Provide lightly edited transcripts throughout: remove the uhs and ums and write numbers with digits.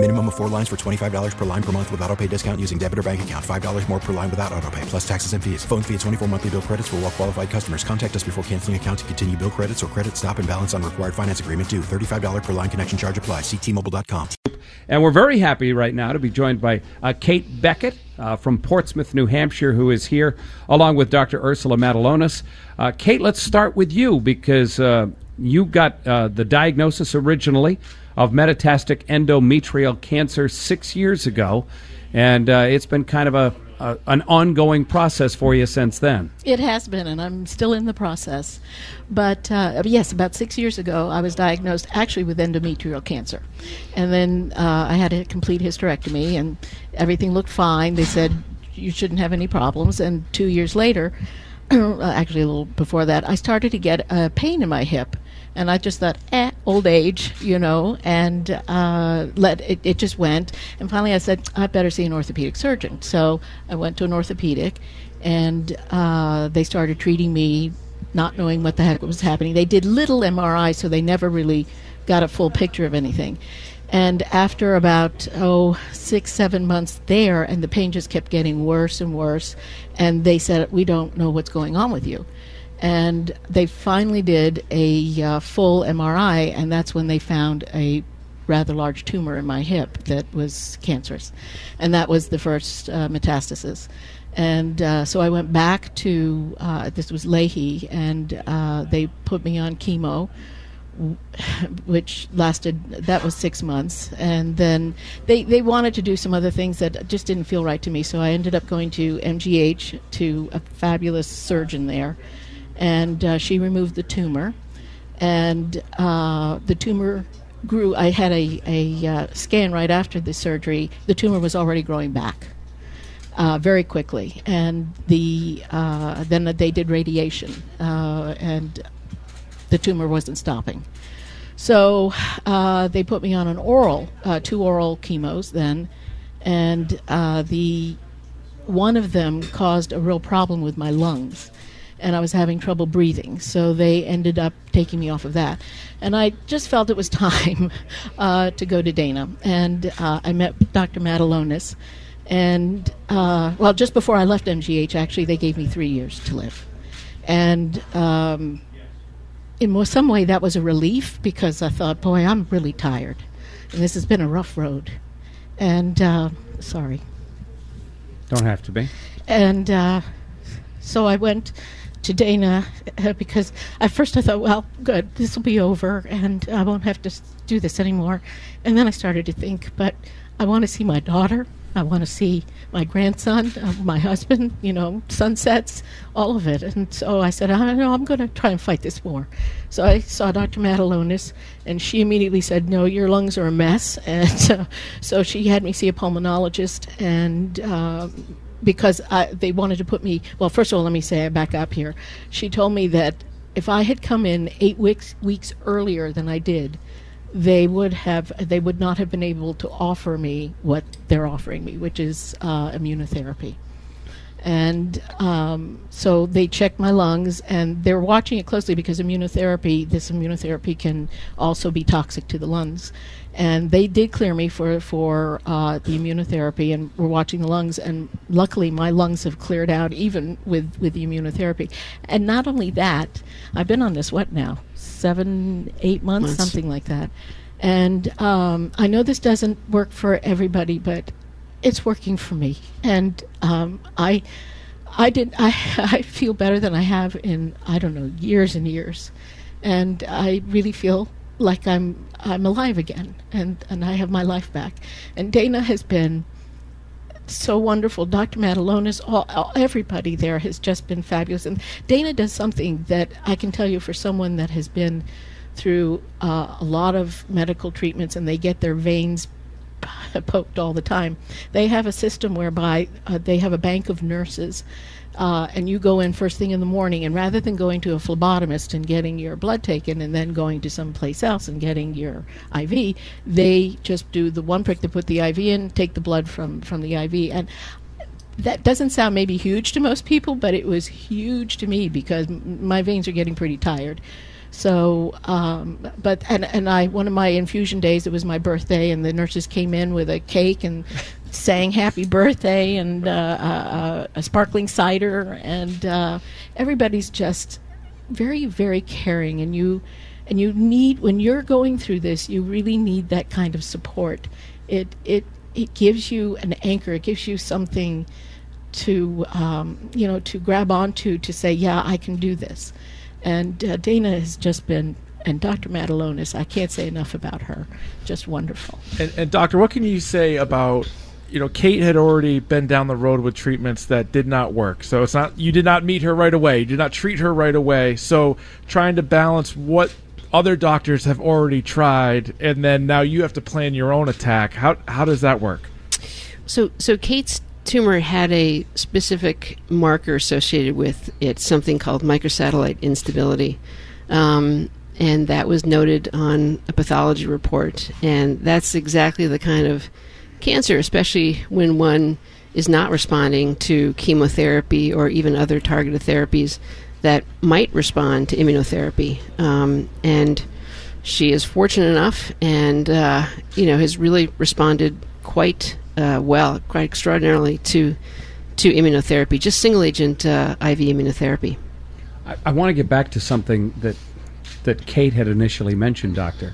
Minimum of 4 lines for $25 per line per month with auto-pay discount using debit or bank account. $5 more per line without auto-pay, plus taxes and fees. Phone fee at 24 monthly bill credits for well-qualified customers. Contact us before canceling account to continue bill credits or credit stop and balance on required finance agreement due. $35 per line connection charge applies. See T-Mobile.com. And we're very happy right now to be joined by Kate Beckett from Portsmouth, New Hampshire, who is here, along with Dr. Ursula Matulonis. Kate, let's start with you, because you got the diagnosis originally of metastatic endometrial cancer 6 years ago, and it's been kind of an ongoing process for you since then. It has been, and I'm still in the process. But yes, about 6 years ago, I was diagnosed actually with endometrial cancer. And then I had a complete hysterectomy, and everything looked fine. They said, you shouldn't have any problems. And 2 years later, actually a little before that, I started to get a pain in my hip. And I just thought, old age, you know, and it just went. And finally I said, I better see an orthopedic surgeon. So I went to an orthopedic, and they started treating me, not knowing what the heck was happening. They did little MRI, so they never really got a full picture of anything. And after about, 6-7 months there, and the pain just kept getting worse and worse, and they said, we don't know what's going on with you. And they finally did a full MRI, and that's when they found a rather large tumor in my hip that was cancerous. And that was the first metastasis. And so I went back to, this was Leahy, and they put me on chemo, which lasted, that was 6 months. And then they wanted to do some other things that just didn't feel right to me. So I ended up going to MGH, to a fabulous surgeon there. And she removed the tumor, and the tumor grew. I had a scan right after the surgery. The tumor was already growing back very quickly, and then they did radiation, and the tumor wasn't stopping. So they put me on an oral, two oral chemos then, and the one of them caused a real problem with my lungs. And I was having trouble breathing, so they ended up taking me off of that. And I just felt it was time to go to Dana. And I met Dr. Matulonis, and, well, just before I left MGH, actually, they gave me 3 years to live. And in some way, that was a relief, because I thought, boy, I'm really tired. And this has been a rough road. And, sorry. Don't have to be. And so I went to Dana, because at first I thought, well, good, this will be over, and I won't have to do this anymore. And then I started to think, but I want to see my daughter, I want to see my grandson, my husband, you know, sunsets, all of it. And so I said, I know, I'm going to try and fight this more. So I saw Dr. Matulonis, and she immediately said, no, your lungs are a mess. And so she had me see a pulmonologist, and because they wanted to put me, well, first of all, let me say, I back up here. She told me that if I had come in 8 weeks earlier than I did, they would not have been able to offer me what they're offering me, which is immunotherapy. And so they checked my lungs, and they're watching it closely, because this immunotherapy can also be toxic to the lungs. And they did clear me for the immunotherapy, and we're watching the lungs. And luckily, my lungs have cleared out even with the immunotherapy. And not only that, I've been on this, 7-8 months, something like that. And I know this doesn't work for everybody, but it's working for me. And I feel better than I have in, I don't know, years and years. And I really feel like I'm alive again, and I have my life back. And Dana has been so wonderful. Dr. Matulonis, everybody there has just been fabulous. And Dana does something that I can tell you, for someone that has been through a lot of medical treatments, and they get their veins poked all the time. They have a system whereby they have a bank of nurses, and you go in first thing in the morning, and rather than going to a phlebotomist and getting your blood taken and then going to someplace else and getting your IV, they just do the one prick. They put the IV in, take the blood from the IV. And that doesn't sound maybe huge to most people, but it was huge to me because my veins are getting pretty tired. So, but one of my infusion days, it was my birthday, and the nurses came in with a cake and sang happy birthday and a sparkling cider, and everybody's just very, very caring. And you need, when you're going through this, you really need that kind of support. It gives you an anchor. It gives you something to to grab onto, to say, yeah, I can do this. And Dana has just been, and Dr. Matulonis, I can't say enough about her. Just wonderful. And Doctor, what can you say about, Kate had already been down the road with treatments that did not work. So it's not, you did not meet her right away. You did not treat her right away. So trying to balance what other doctors have already tried, and then now you have to plan your own attack. How does that work? So Kate's tumor had a specific marker associated with it, something called microsatellite instability, and that was noted on a pathology report. And that's exactly the kind of cancer, especially when one is not responding to chemotherapy or even other targeted therapies, that might respond to immunotherapy. And she is fortunate enough, and has really responded quite extraordinarily to immunotherapy, just single agent IV immunotherapy. I want to get back to something that Kate had initially mentioned, Doctor.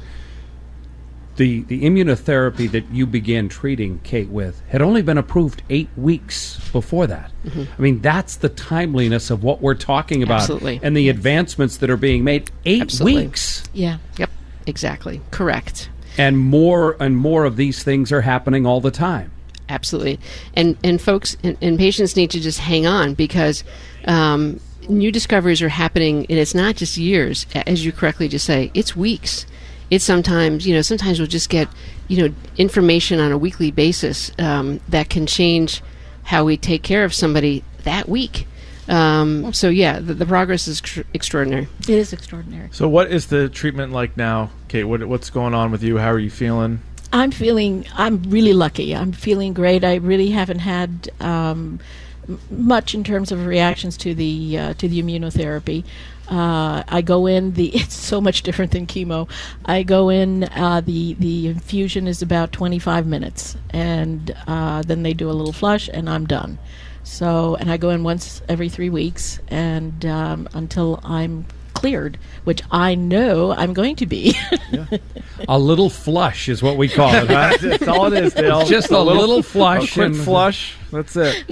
The immunotherapy that you began treating Kate with had only been approved 8 weeks before that. Mm-hmm. I mean, that's the timeliness of what we're talking about. Absolutely. And the advancements that are being made. 8 weeks. Yeah. Yep. Exactly. Correct. And more of these things are happening all the time. Absolutely. And folks and patients need to just hang on, because new discoveries are happening, and it's not just years, as you correctly just say, it's weeks. It's sometimes we'll just get, information on a weekly basis that can change how we take care of somebody that week. So yeah, the progress is extraordinary. It is extraordinary. So what is the treatment like now, Kate? What's going on with you? How are you feeling? I'm really lucky. I'm feeling great. I really haven't had much in terms of reactions to the immunotherapy. I go in, it's so much different than chemo. I go in, the infusion is about 25 minutes, and then they do a little flush, and I'm done. So, and I go in once every 3 weeks, and until I'm cleared, which I know I'm going to be. Yeah. A little flush is what we call it. Right? That's all it is, Dale. It's just a little flush. A quick flush. That's it.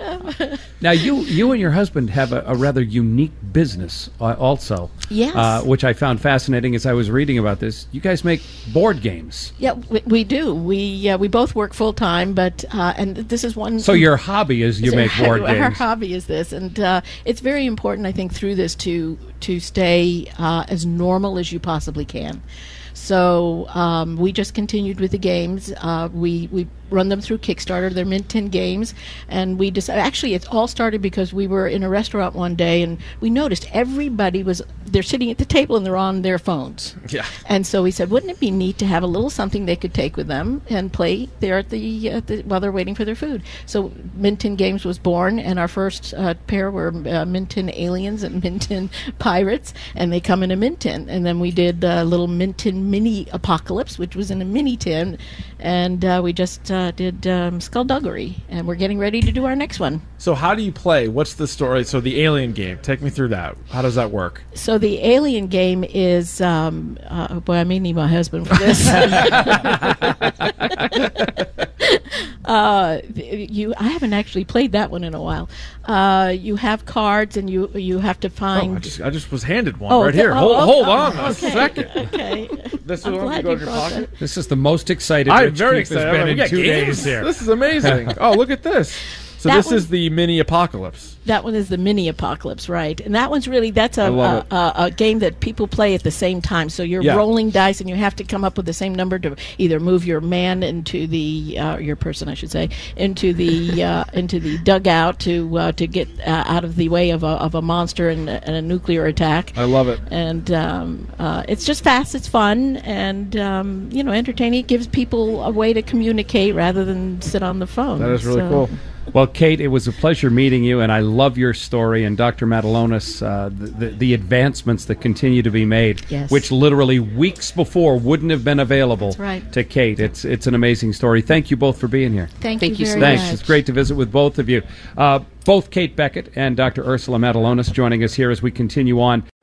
Now, you and your husband have a rather unique business also. Yes. Which I found fascinating as I was reading about this. You guys make board games. Yeah, we do. We both work full time, but and this is one. So your hobby is you make board games. Our hobby is this, and it's very important, I think, through this to stay as normal as you possibly can. So we just continued with the games. We run them through Kickstarter. They're Mintin games, and we decided. Actually, it all started because we were in a restaurant one day, and we noticed everybody they're sitting at the table and they're on their phones. Yeah. And so we said, wouldn't it be neat to have a little something they could take with them and play there while they're waiting for their food? So Mintin Games was born, and our first pair were Mintin Aliens and Mintin Pirates, and they come in a Mintin. And then we did a little Mintin Mini Apocalypse, which was in a mini tin, and we just did Skullduggery, and we're getting ready to do our next one. So how do you play? What's the story? So the alien game, take me through that. How does that work? So the alien game is, boy, I may need my husband for this. I haven't actually played that one in a while. You have cards, and you have to find. Oh, I just was handed one here. Hold on a second. Okay. This is one you go in your pocket. This is the most excited. I'm very excited. We got 2 days here. This is amazing. Oh, look at this. So that this is the Mini Apocalypse. That one is the Mini Apocalypse, right? And that one's really, that's a game that people play at the same time. So you're rolling dice, and you have to come up with the same number to either move your man into the your person, I should say, into the dugout to get out of the way of a monster and a nuclear attack. I love it. And it's just fast, it's fun, and you know, entertaining. It gives people a way to communicate rather than sit on the phone. That is really cool. Well, Kate, it was a pleasure meeting you, and I love your story. And Dr. Matulonis, the advancements that continue to be made, which literally weeks before wouldn't have been available to Kate. It's an amazing story. Thank you both for being here. Thank you so much. It's great to visit with both of you. Both Kate Beckett and Dr. Ursula Matulonis joining us here as we continue on.